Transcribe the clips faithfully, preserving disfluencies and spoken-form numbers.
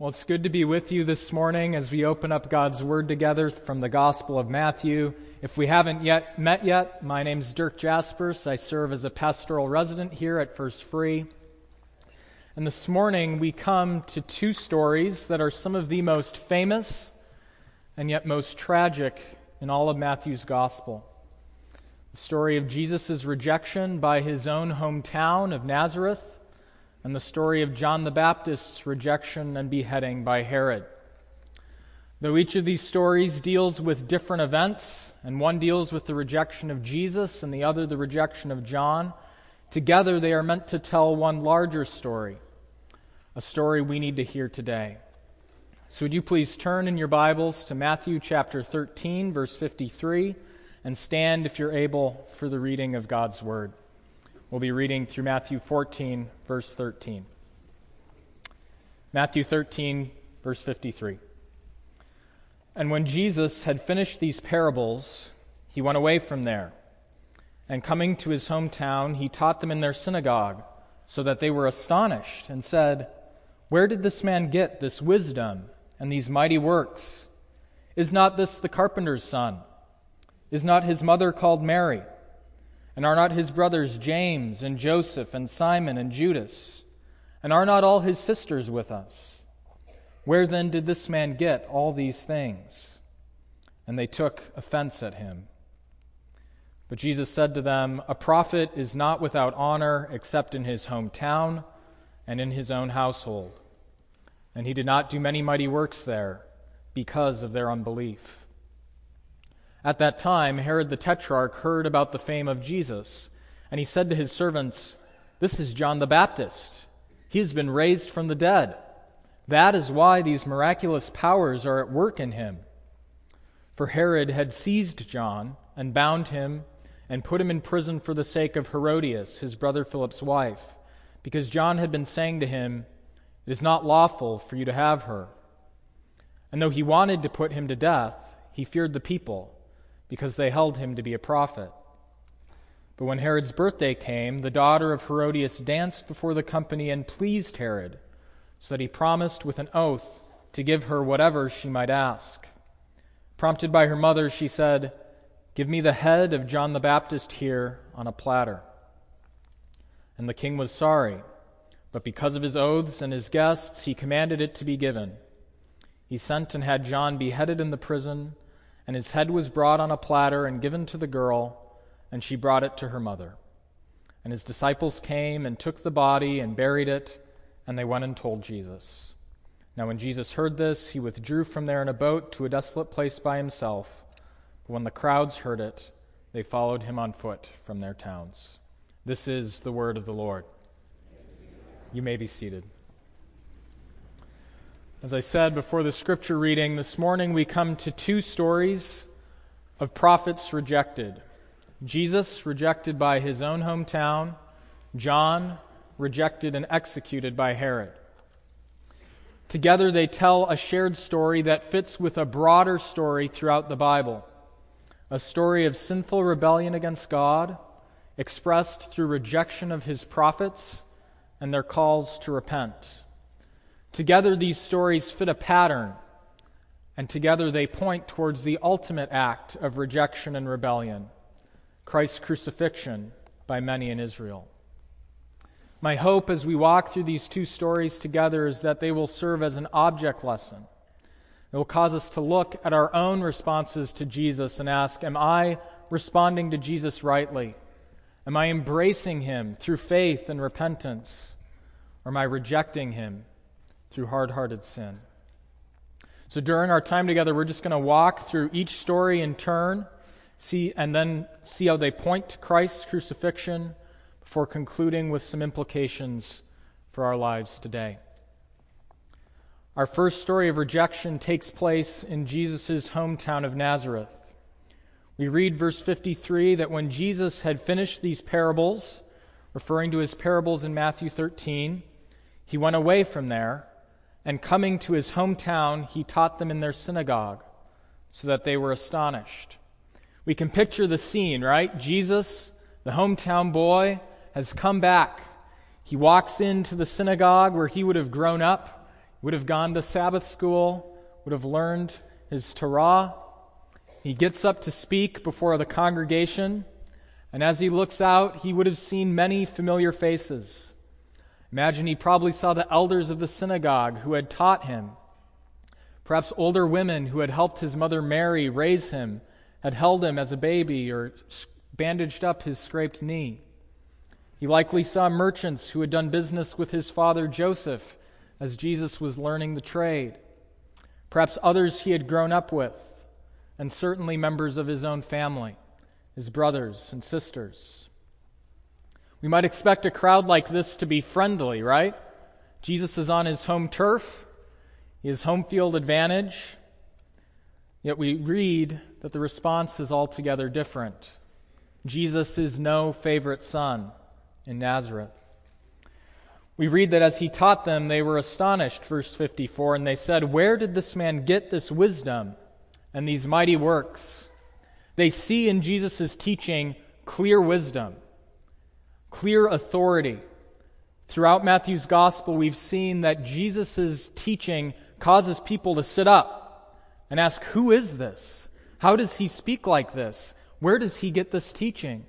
Well, it's good to be with you this morning as we open up God's Word together from the Gospel of Matthew. If we haven't yet met yet, my name's Dirk Jaspers. I serve as a pastoral resident here at First Free. And this morning we come to two stories that are some of the most famous and yet most tragic in all of Matthew's Gospel. The story of Jesus' rejection by his own hometown of Nazareth, and the story of John the Baptist's rejection and beheading by Herod. Though each of these stories deals with different events, and one deals with the rejection of Jesus and the other the rejection of John, together they are meant to tell one larger story, a story we need to hear today. So would you please turn in your Bibles to Matthew chapter thirteen, verse fifty-three, and stand if you're able for the reading of God's Word. We'll be reading through Matthew fourteen, verse thirteen. Matthew thirteen, verse fifty-three. And when Jesus had finished these parables, he went away from there. And coming to his hometown, he taught them in their synagogue, so that they were astonished and said, "Where did this man get this wisdom and these mighty works? Is not this the carpenter's son? Is not his mother called Mary? And are not his brothers James and Joseph and Simon and Judas? And are not all his sisters with us? Where then did this man get all these things?" And they took offense at him. But Jesus said to them, "A prophet is not without honor except in his hometown and in his own household." And he did not do many mighty works there because of their unbelief. At that time, Herod the Tetrarch heard about the fame of Jesus, and he said to his servants, "This is John the Baptist. He has been raised from the dead. That is why these miraculous powers are at work in him." For Herod had seized John and bound him and put him in prison for the sake of Herodias, his brother Philip's wife, because John had been saying to him, "It is not lawful for you to have her." And though he wanted to put him to death, he feared the people, because they held him to be a prophet. But when Herod's birthday came, the daughter of Herodias danced before the company and pleased Herod, so that he promised with an oath to give her whatever she might ask. Prompted by her mother, she said, "Give me the head of John the Baptist here on a platter." And the king was sorry, but because of his oaths and his guests, he commanded it to be given. He sent and had John beheaded in the prison, and his head was brought on a platter and given to the girl, and she brought it to her mother. And his disciples came and took the body and buried it, and they went and told Jesus. Now when Jesus heard this, he withdrew from there in a boat to a desolate place by himself. But when the crowds heard it, they followed him on foot from their towns. This is the word of the Lord. You may be seated. As I said before the scripture reading, this morning we come to two stories of prophets rejected. Jesus rejected by his own hometown, John rejected and executed by Herod. Together they tell a shared story that fits with a broader story throughout the Bible, a story of sinful rebellion against God, expressed through rejection of his prophets and their calls to repent. Together these stories fit a pattern, and together they point towards the ultimate act of rejection and rebellion, Christ's crucifixion by many in Israel. My hope as we walk through these two stories together is that they will serve as an object lesson. It will cause us to look at our own responses to Jesus and ask, am I responding to Jesus rightly? Am I embracing him through faith and repentance? Or am I rejecting him through hard-hearted sin? So during our time together, we're just going to walk through each story in turn, see, and then see how they point to Christ's crucifixion before concluding with some implications for our lives today. Our first story of rejection takes place in Jesus' hometown of Nazareth. We read verse fifty-three that when Jesus had finished these parables, referring to his parables in Matthew thirteen, he went away from there, and coming to his hometown, he taught them in their synagogue, so that they were astonished. We can picture the scene, right? Jesus, the hometown boy, has come back. He walks into the synagogue where he would have grown up. would have gone to Sabbath school, would have learned his Torah. He gets up to speak before the congregation, and as he looks out, he would have seen many familiar faces. Imagine he probably saw the elders of the synagogue who had taught him, perhaps older women who had helped his mother Mary raise him, had held him as a baby or bandaged up his scraped knee. He likely saw merchants who had done business with his father Joseph as Jesus was learning the trade, perhaps others he had grown up with, and certainly members of his own family, his brothers and sisters. We might expect a crowd like this to be friendly, right? Jesus is on his home turf, his home field advantage, yet we read that the response is altogether different. Jesus is no favorite son in Nazareth. We read that as he taught them, they were astonished, verse fifty-four, and they said, "Where did this man get this wisdom and these mighty works?" They see in Jesus' teaching clear wisdom, clear authority. Throughout Matthew's gospel, we've seen that Jesus' teaching causes people to sit up and ask, who is this? How does he speak like this? Where does he get this teaching?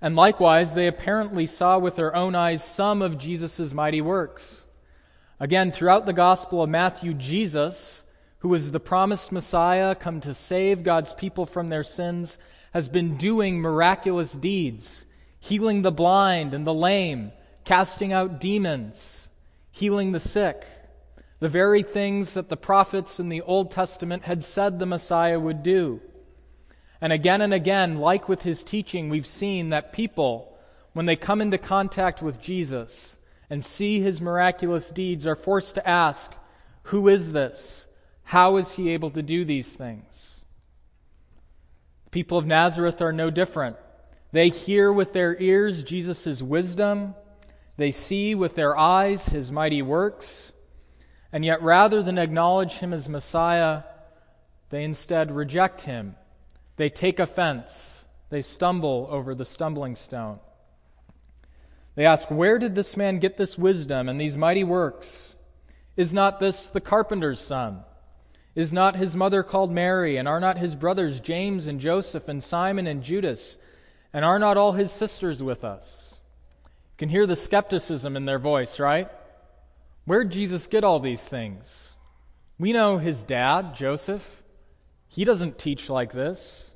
And likewise, they apparently saw with their own eyes some of Jesus' mighty works. Again, throughout the Gospel of Matthew, Jesus, who is the promised Messiah, come to save God's people from their sins, has been doing miraculous deeds, healing the blind and the lame, casting out demons, healing the sick, the very things that the prophets in the Old Testament had said the Messiah would do. And again and again, like with his teaching, we've seen that people, when they come into contact with Jesus and see his miraculous deeds, are forced to ask, who is this? How is he able to do these things? The people of Nazareth are no different. They hear with their ears Jesus' wisdom. They see with their eyes his mighty works. And yet rather than acknowledge him as Messiah, they instead reject him. They take offense. They stumble over the stumbling stone. They ask, where did this man get this wisdom and these mighty works? Is not this the carpenter's son? Is not his mother called Mary? And are not his brothers James and Joseph and Simon and Judas? And are not all his sisters with us? You can hear the skepticism in their voice, right? Where did Jesus get all these things? We know his dad, Joseph. He doesn't teach like this.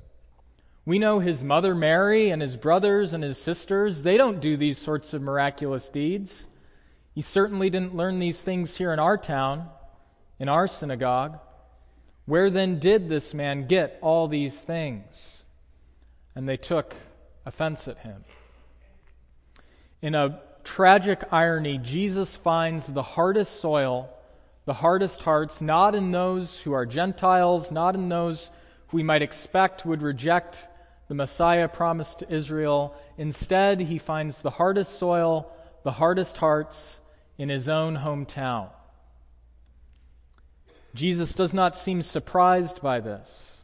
We know his mother Mary and his brothers and his sisters. They don't do these sorts of miraculous deeds. He certainly didn't learn these things here in our town, in our synagogue. Where then did this man get all these things? And they took offense at him. In a tragic irony, Jesus finds the hardest soil, the hardest hearts, not in those who are Gentiles, not in those who we might expect would reject the Messiah promised to Israel. Instead, he finds the hardest soil, the hardest hearts in his own hometown. Jesus does not seem surprised by this.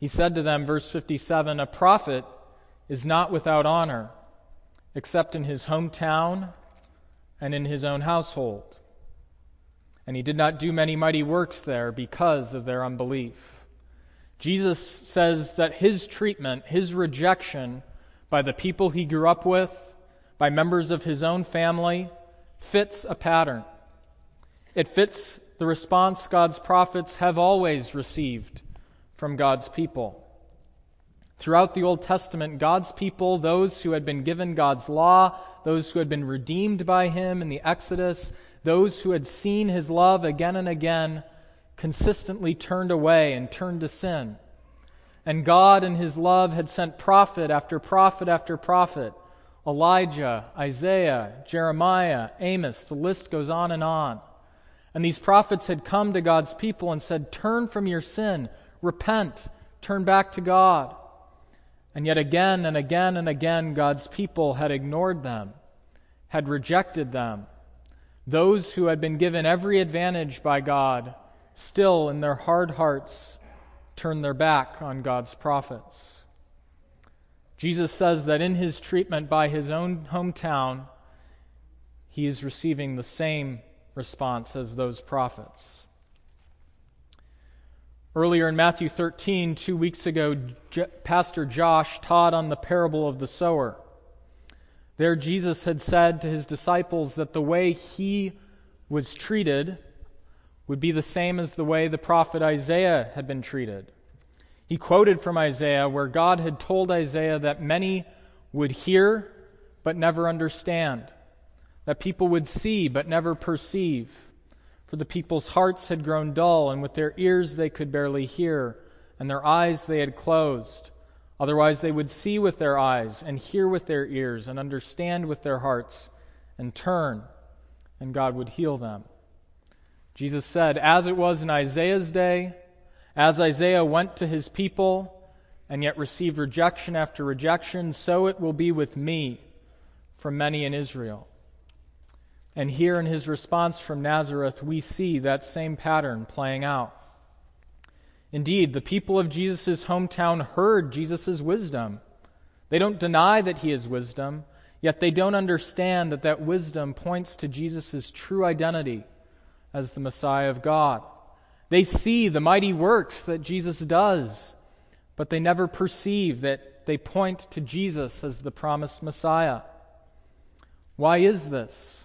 He said to them, verse fifty-seven, "A prophet is not without honor, except in his hometown and in his own household." And he did not do many mighty works there because of their unbelief. Jesus says that his treatment, his rejection by the people he grew up with, by members of his own family, fits a pattern. It fits the response God's prophets have always received from God's people. Throughout the Old Testament, God's people, those who had been given God's law, those who had been redeemed by him in the Exodus, those who had seen his love again and again, consistently turned away and turned to sin. And God in his love had sent prophet after prophet after prophet. Elijah, Isaiah, Jeremiah, Amos, the list goes on and on. And these prophets had come to God's people and said, turn from your sin, repent, turn back to God. And yet again and again and again, God's people had ignored them, had rejected them. Those who had been given every advantage by God still in their hard hearts turned their back on God's prophets. Jesus says that in his treatment by his own hometown, he is receiving the same response as those prophets. Earlier in Matthew thirteen, two weeks ago, J- Pastor Josh taught on the parable of the sower. There Jesus had said to his disciples that the way he was treated would be the same as the way the prophet Isaiah had been treated. He quoted from Isaiah where God had told Isaiah that many would hear but never understand, that people would see but never perceive. For the people's hearts had grown dull, and with their ears they could barely hear, and their eyes they had closed. Otherwise they would see with their eyes, and hear with their ears, and understand with their hearts, and turn, and God would heal them. Jesus said, as it was in Isaiah's day, as Isaiah went to his people, and yet received rejection after rejection, so it will be with me, from many in Israel. And here in his response from Nazareth, we see that same pattern playing out. Indeed, the people of Jesus' hometown heard Jesus' wisdom. They don't deny that he is wisdom, yet they don't understand that that wisdom points to Jesus' true identity as the Messiah of God. They see the mighty works that Jesus does, but they never perceive that they point to Jesus as the promised Messiah. Why is this?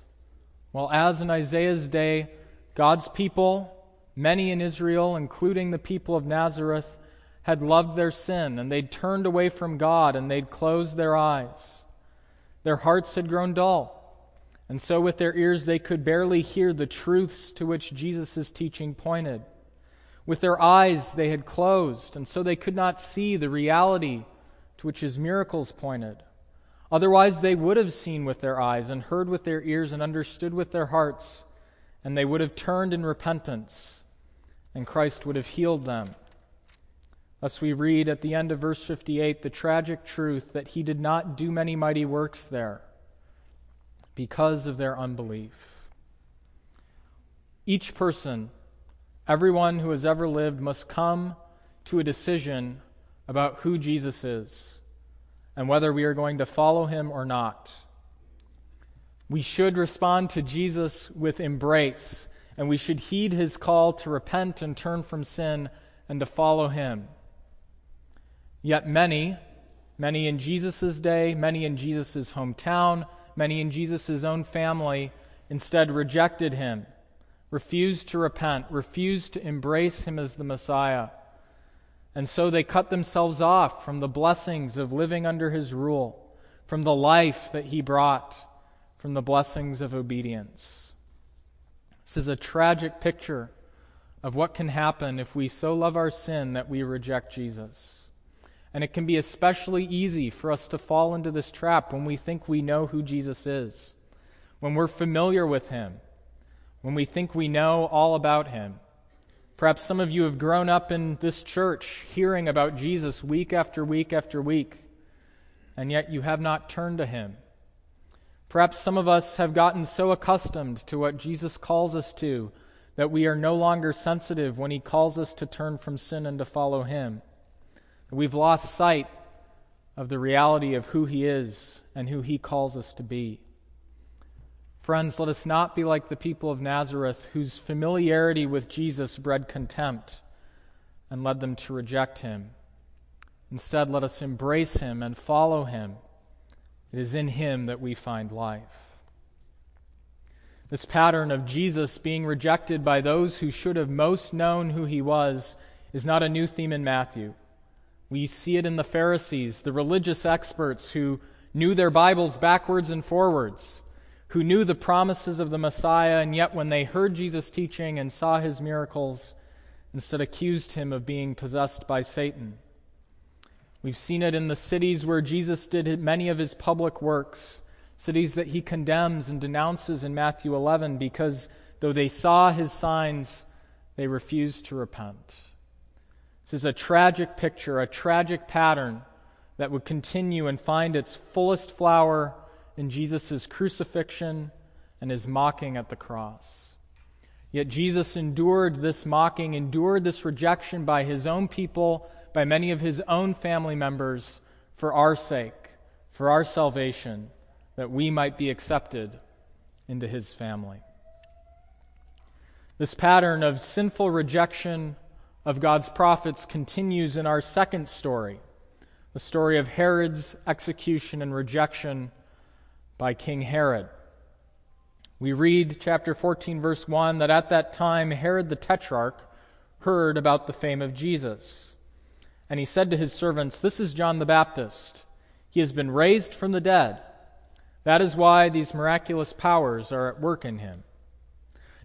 Well, as in Isaiah's day, God's people, many in Israel, including the people of Nazareth, had loved their sin, and they'd turned away from God, and they'd closed their eyes. Their hearts had grown dull, and so with their ears they could barely hear the truths to which Jesus' teaching pointed. With their eyes they had closed, and so they could not see the reality to which his miracles pointed. Otherwise they would have seen with their eyes and heard with their ears and understood with their hearts, and they would have turned in repentance, and Christ would have healed them. Thus we read at the end of verse fifty-eight the tragic truth that he did not do many mighty works there because of their unbelief. Each person, everyone who has ever lived, must come to a decision about who Jesus is, and whether we are going to follow him or not. We should respond to Jesus with embrace, and we should heed his call to repent and turn from sin and to follow him. Yet many, many in Jesus' day, many in Jesus' hometown, many in Jesus' own family, instead rejected him, refused to repent, refused to embrace him as the Messiah. And so they cut themselves off from the blessings of living under his rule, from the life that he brought, from the blessings of obedience. This is a tragic picture of what can happen if we so love our sin that we reject Jesus. And it can be especially easy for us to fall into this trap when we think we know who Jesus is, when we're familiar with him, when we think we know all about him. Perhaps some of you have grown up in this church hearing about Jesus week after week after week, and yet you have not turned to him. Perhaps some of us have gotten so accustomed to what Jesus calls us to that we are no longer sensitive when he calls us to turn from sin and to follow him. We've lost sight of the reality of who he is and who he calls us to be. Friends, let us not be like the people of Nazareth, whose familiarity with Jesus bred contempt and led them to reject him. Instead, let us embrace him and follow him. It is in him that we find life. This pattern of Jesus being rejected by those who should have most known who he was is not a new theme in Matthew. We see it in the Pharisees, the religious experts who knew their Bibles backwards and forwards, who knew the promises of the Messiah, and yet when they heard Jesus' teaching and saw his miracles, instead accused him of being possessed by Satan. We've seen it in the cities where Jesus did many of his public works, cities that he condemns and denounces in Matthew eleven, because though they saw his signs, they refused to repent. This is a tragic picture, a tragic pattern that would continue and find its fullest flower in Jesus' crucifixion and his mocking at the cross. Yet Jesus endured this mocking, endured this rejection by his own people, by many of his own family members, for our sake, for our salvation, that we might be accepted into his family. This pattern of sinful rejection of God's prophets continues in our second story, the story of Herod's execution and rejection by King Herod. We read chapter fourteen, verse one, that at that time Herod the Tetrarch heard about the fame of Jesus. And he said to his servants, "This is John the Baptist. He has been raised from the dead. That is why these miraculous powers are at work in him."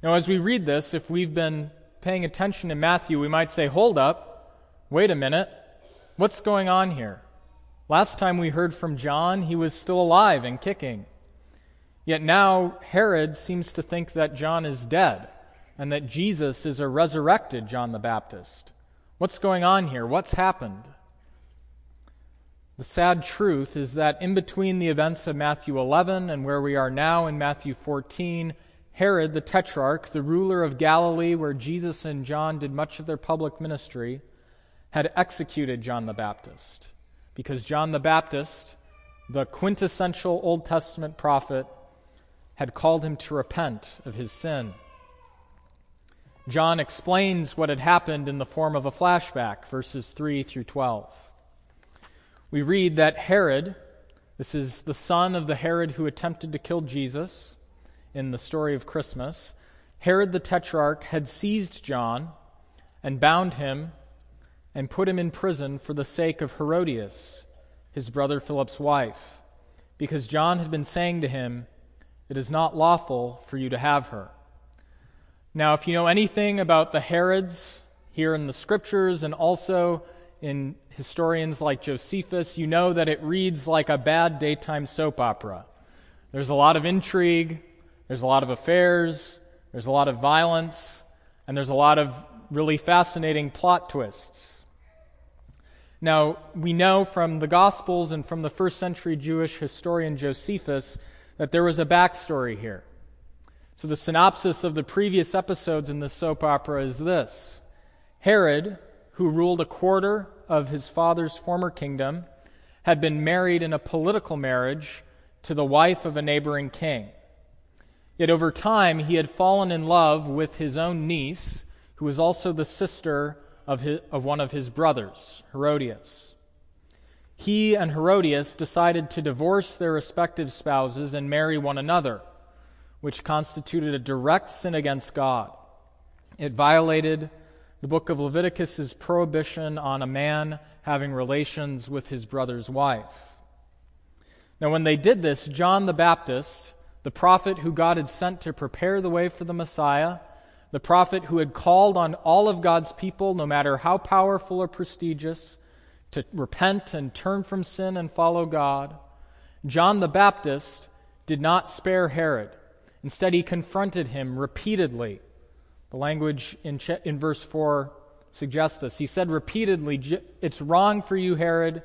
Now, as we read this, if we've been paying attention to Matthew, we might say, hold up, wait a minute, what's going on here? Last time we heard from John, he was still alive and kicking. Yet now Herod seems to think that John is dead and that Jesus is a resurrected John the Baptist. What's going on here? What's happened? The sad truth is that in between the events of Matthew eleven and where we are now in Matthew fourteen, Herod the Tetrarch, the ruler of Galilee, where Jesus and John did much of their public ministry, had executed John the Baptist, because John the Baptist, the quintessential Old Testament prophet, had called him to repent of his sin. John explains what had happened in the form of a flashback, verses three through twelve. We read that Herod, this is the son of the Herod who attempted to kill Jesus, in the story of Christmas, Herod the Tetrarch had seized John and bound him and put him in prison for the sake of Herodias, his brother Philip's wife, because John had been saying to him, "It is not lawful for you to have her." Now, if you know anything about the Herods here in the scriptures and also in historians like Josephus, you know that it reads like a bad daytime soap opera. There's a lot of intrigue. There's a lot of affairs, there's a lot of violence, and there's a lot of really fascinating plot twists. Now, we know from the Gospels and from the first century Jewish historian Josephus that there was a backstory here. So the synopsis of the previous episodes in this soap opera is this. Herod, who ruled a quarter of his father's former kingdom, had been married in a political marriage to the wife of a neighboring king. Yet over time, he had fallen in love with his own niece, who was also the sister of, his, of one of his brothers, Herodias. He and Herodias decided to divorce their respective spouses and marry one another, which constituted a direct sin against God. It violated the book of Leviticus's prohibition on a man having relations with his brother's wife. Now, when they did this, John the Baptist, the prophet who God had sent to prepare the way for the Messiah, the prophet who had called on all of God's people, no matter how powerful or prestigious, to repent and turn from sin and follow God, John the Baptist did not spare Herod. Instead, he confronted him repeatedly. The language in, ch- in verse four suggests this. He said repeatedly, "It's wrong for you, Herod,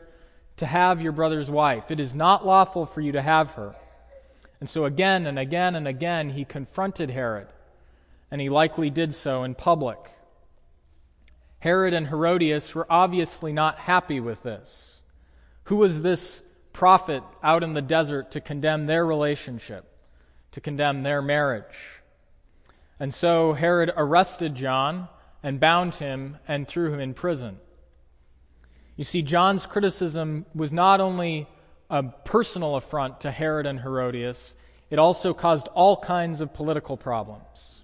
to have your brother's wife. It is not lawful for you to have her." And so again and again and again he confronted Herod, and he likely did so in public. Herod and Herodias were obviously not happy with this. Who was this prophet out in the desert to condemn their relationship, to condemn their marriage? And so Herod arrested John and bound him and threw him in prison. You see, John's criticism was not only a personal affront to Herod and Herodias, it also caused all kinds of political problems.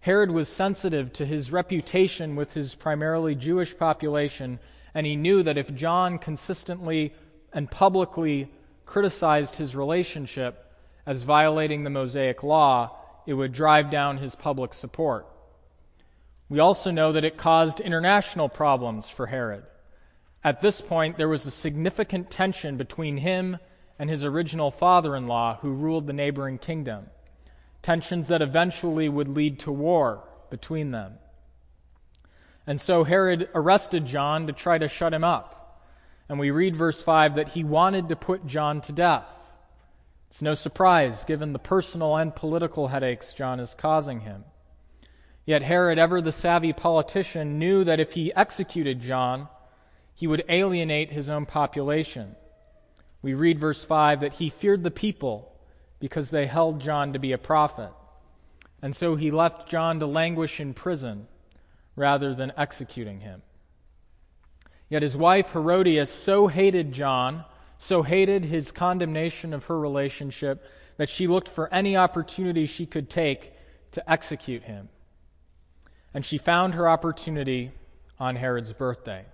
Herod was sensitive to his reputation with his primarily Jewish population, and he knew that if John consistently and publicly criticized his relationship as violating the Mosaic law, it would drive down his public support. We also know that it caused international problems for Herod. At this point, there was a significant tension between him and his original father-in-law who ruled the neighboring kingdom, tensions that eventually would lead to war between them. And so Herod arrested John to try to shut him up. And we read verse five that he wanted to put John to death. It's no surprise given the personal and political headaches John is causing him. Yet Herod, ever the savvy politician, knew that if he executed John, he would alienate his own population. We read verse five that he feared the people because they held John to be a prophet. and so he left John to languish in prison rather than executing him. Yet his wife Herodias so hated John, so hated his condemnation of her relationship, that she looked for any opportunity she could take to execute him. And she found her opportunity on Herod's birthday.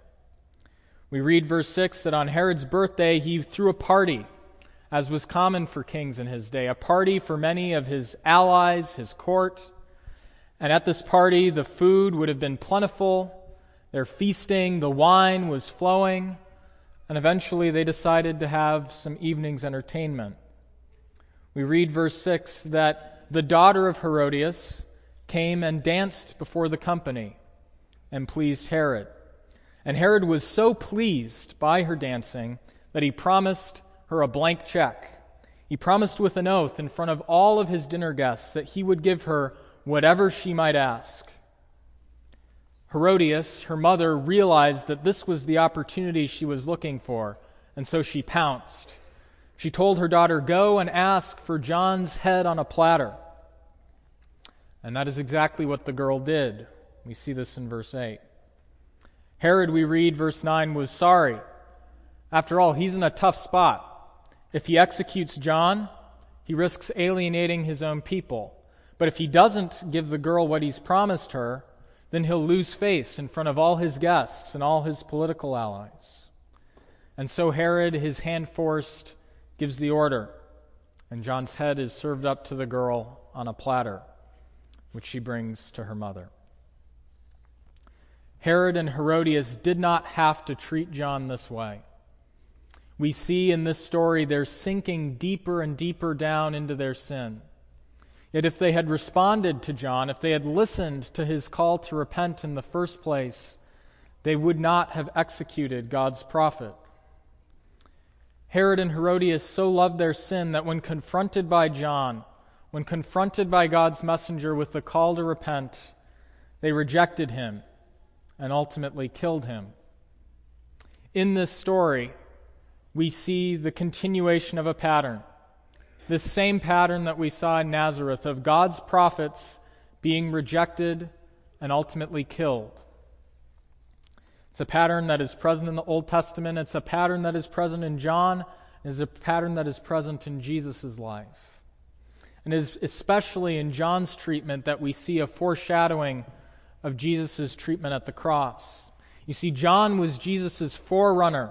We read verse six that on Herod's birthday he threw a party, as was common for kings in his day, a party for many of his allies, his court. And at this party the food would have been plentiful, they're feasting, the wine was flowing, and eventually they decided to have some evening's entertainment. We read verse six that the daughter of Herodias came and danced before the company and pleased Herod. And Herod was so pleased by her dancing that he promised her a blank check. He promised with an oath in front of all of his dinner guests that he would give her whatever she might ask. Herodias, her mother, realized that this was the opportunity she was looking for, and so she pounced. She told her daughter, "Go and ask for John's head on a platter." And that is exactly what the girl did. We see this in verse eight. Herod, we read, verse nine, was sorry. After all, he's in a tough spot. If he executes John, he risks alienating his own people. But if he doesn't give the girl what he's promised her, then he'll lose face in front of all his guests and all his political allies. And so Herod, his hand forced, gives the order, and John's head is served up to the girl on a platter, which she brings to her mother. Herod and Herodias did not have to treat John this way. We see in this story they're sinking deeper and deeper down into their sin. Yet if they had responded to John, if they had listened to his call to repent in the first place, they would not have executed God's prophet. Herod and Herodias so loved their sin that when confronted by John, when confronted by God's messenger with the call to repent, they rejected him and ultimately killed him. In this story, we see the continuation of a pattern, this same pattern that we saw in Nazareth of God's prophets being rejected and ultimately killed. It's a pattern that is present in the Old Testament. It's a pattern that is present in John. It is a pattern that is present in Jesus' life. And it is especially in John's treatment that we see a foreshadowing of Jesus' treatment at the cross. You see, John was Jesus' forerunner,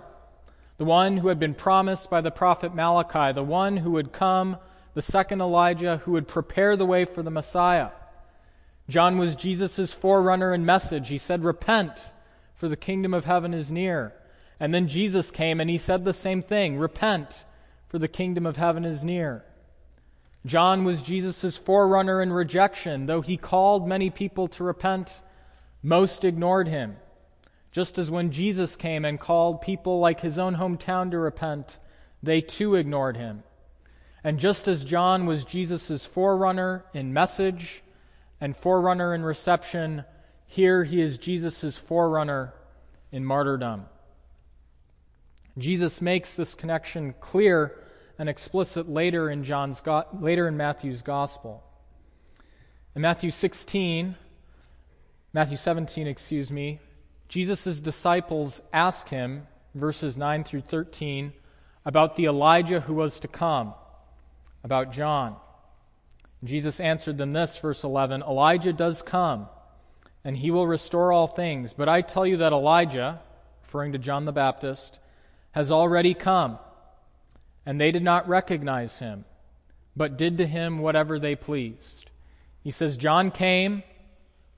the one who had been promised by the prophet Malachi, the one who would come, the second Elijah, who would prepare the way for the Messiah. John was Jesus' forerunner in message. He said, "Repent, for the kingdom of heaven is near." And then Jesus came and he said the same thing, "Repent, for the kingdom of heaven is near." John was Jesus' forerunner in rejection. Though he called many people to repent, most ignored him. Just as when Jesus came and called people like his own hometown to repent, they too ignored him. And just as John was Jesus' forerunner in message and forerunner in reception, here he is Jesus' forerunner in martyrdom. Jesus makes this connection clear and explicit later in John's go- later in Matthew's gospel. In Matthew sixteen, Matthew seventeen, excuse me, Jesus' disciples ask him, verses nine through thirteen, about the Elijah who was to come, about John. Jesus answered them this, verse eleven, "Elijah does come, and he will restore all things. But I tell you that Elijah," referring to John the Baptist, "has already come, and they did not recognize him, but did to him whatever they pleased." He says, John came,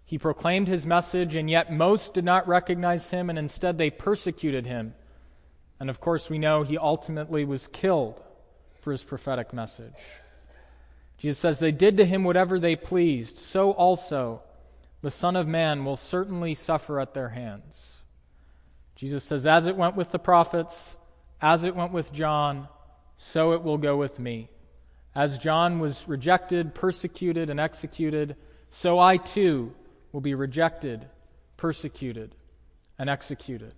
he proclaimed his message, and yet most did not recognize him, and instead they persecuted him. And of course we know he ultimately was killed for his prophetic message. Jesus says, "They did to him whatever they pleased, so also the Son of Man will certainly suffer at their hands." Jesus says, "As it went with the prophets, as it went with John, so it will go with me. As John was rejected, persecuted, and executed, so I too will be rejected, persecuted, and executed."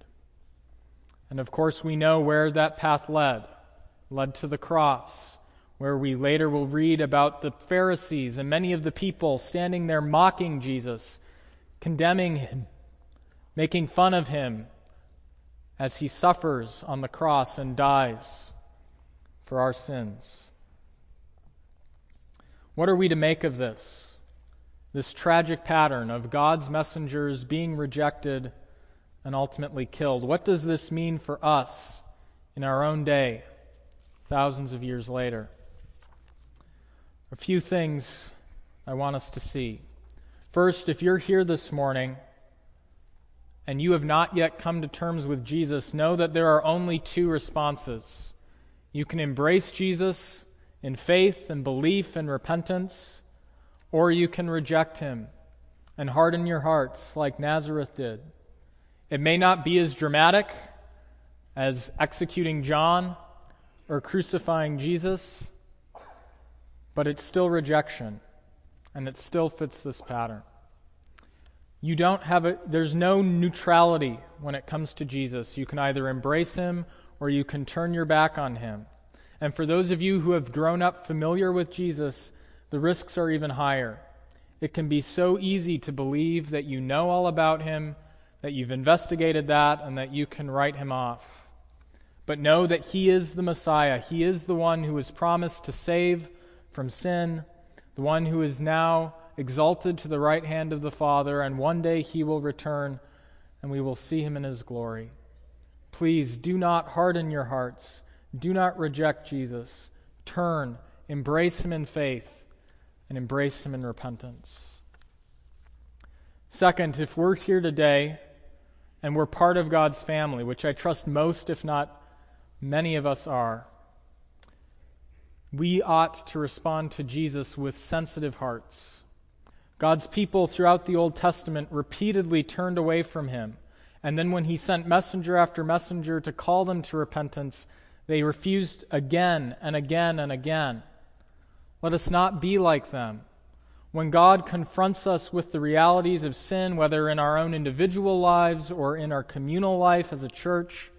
And of course we know where that path led, led to the cross, where we later will read about the Pharisees and many of the people standing there mocking Jesus, condemning him, making fun of him as he suffers on the cross and dies for our sins. What are we to make of this? This tragic pattern of God's messengers being rejected and ultimately killed. What does this mean for us in our own day, thousands of years later? A few things I want us to see. First, if you're here this morning and you have not yet come to terms with Jesus, know that there are only two responses. You can embrace Jesus in faith and belief and repentance, or you can reject him and harden your hearts like Nazareth did. It may not be as dramatic as executing John or crucifying Jesus, but it's still rejection, and it still fits this pattern. You don't have a, there's no neutrality when it comes to Jesus. You can either embrace him or you can turn your back on him. And for those of you who have grown up familiar with Jesus, the risks are even higher. It can be so easy to believe that you know all about him, that you've investigated that, and that you can write him off. But know that he is the Messiah. He is the one who was promised to save from sin, the one who is now exalted to the right hand of the Father, and one day he will return and we will see him in his glory. Please do not harden your hearts. Do not reject Jesus. Turn, embrace him in faith, and embrace him in repentance. Second, if we're here today and we're part of God's family, which I trust most, if not many of us are, we ought to respond to Jesus with sensitive hearts. God's people throughout the Old Testament repeatedly turned away from him. And then when he sent messenger after messenger to call them to repentance, they refused again and again and again. Let us not be like them. When God confronts us with the realities of sin, whether in our own individual lives or in our communal life as a church,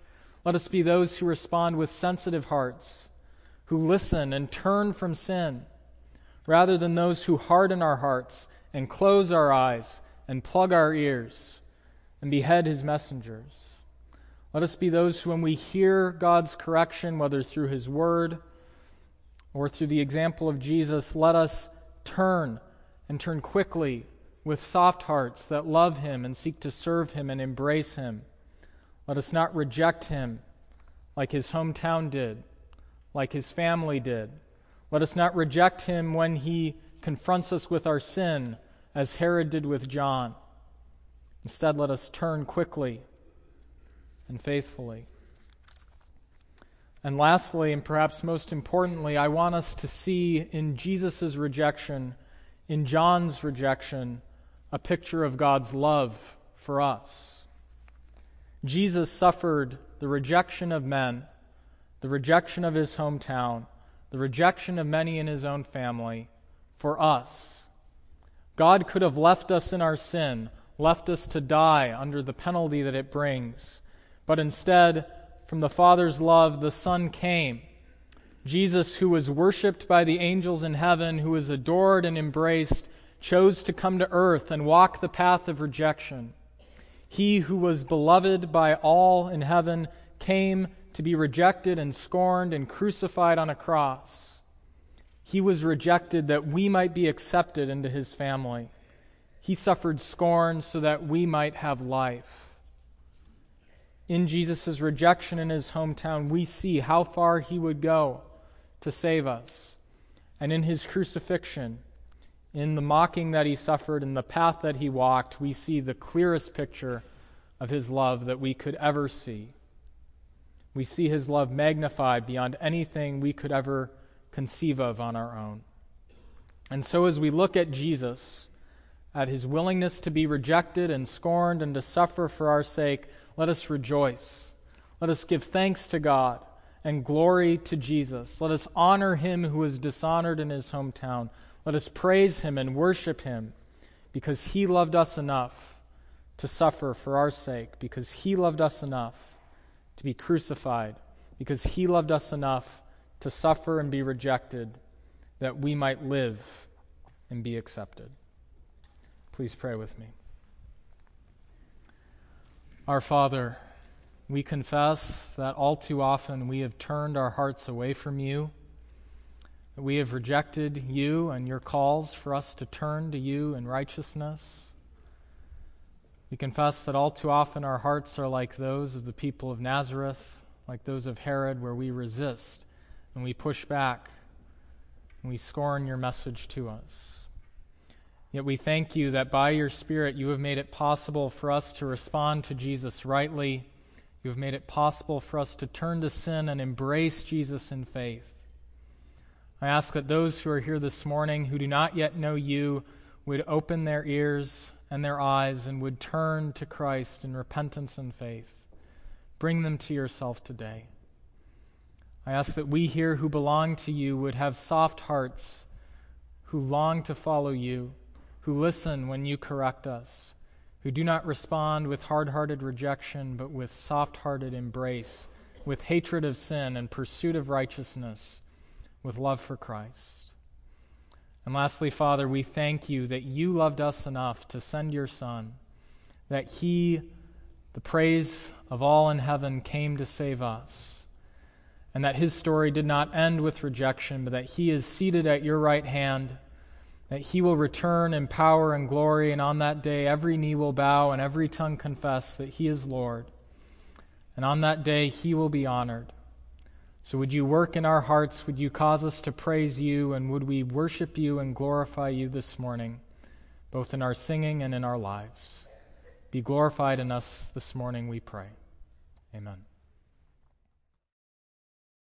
let us be those who respond with sensitive hearts, who listen and turn from sin, rather than those who harden our hearts and close our eyes and plug our ears and behead his messengers. Let us be those who, when we hear God's correction, whether through his word or through the example of Jesus, let us turn and turn quickly with soft hearts that love him and seek to serve him and embrace him. Let us not reject him like his hometown did, like his family did. Let us not reject him when he confronts us with our sin, as Herod did with John. Instead, let us turn quickly and faithfully. And lastly, and perhaps most importantly, I want us to see in Jesus' rejection, in John's rejection, a picture of God's love for us. Jesus suffered the rejection of men, the rejection of his hometown, the rejection of many in his own family, for us. God could have left us in our sin, left us to die under the penalty that it brings. But instead, from the Father's love, the Son came. Jesus, who was worshipped by the angels in heaven, who was adored and embraced, chose to come to earth and walk the path of rejection. He who was beloved by all in heaven came to be rejected and scorned and crucified on a cross. He was rejected that we might be accepted into his family. He suffered scorn so that we might have life. In Jesus' rejection in his hometown, we see how far he would go to save us. And in his crucifixion, in the mocking that he suffered and the path that he walked, we see the clearest picture of his love that we could ever see. We see his love magnified beyond anything we could ever conceive of on our own. And so as we look at Jesus, at his willingness to be rejected and scorned and to suffer for our sake, let us rejoice. Let us give thanks to God and glory to Jesus. Let us honor him who was dishonored in his hometown. Let us praise him and worship him, because he loved us enough to suffer for our sake, because he loved us enough to be crucified, because he loved us enough to suffer and be rejected, that we might live and be accepted. Please pray with me. Our Father, we confess that all too often we have turned our hearts away from you, that we have rejected you and your calls for us to turn to you in righteousness. We confess that all too often our hearts are like those of the people of Nazareth, like those of Herod, where we resist and we push back and we scorn your message to us. Yet we thank you that by your Spirit you have made it possible for us to respond to Jesus rightly. You have made it possible for us to turn to sin and embrace Jesus in faith. I ask that those who are here this morning who do not yet know you would open their ears and their eyes and would turn to Christ in repentance and faith. Bring them to yourself today. I ask that we here who belong to you would have soft hearts, who long to follow you, who listen when you correct us, who do not respond with hard-hearted rejection, but with soft-hearted embrace, with hatred of sin and pursuit of righteousness, with love for Christ. And lastly, Father, we thank you that you loved us enough to send your Son, that he, the praise of all in heaven, came to save us, and that his story did not end with rejection, but that he is seated at your right hand, that he will return in power and glory, and on that day every knee will bow and every tongue confess that he is Lord. And on that day he will be honored. So would you work in our hearts, would you cause us to praise you, and would we worship you and glorify you this morning, both in our singing and in our lives. Be glorified in us this morning, we pray. Amen.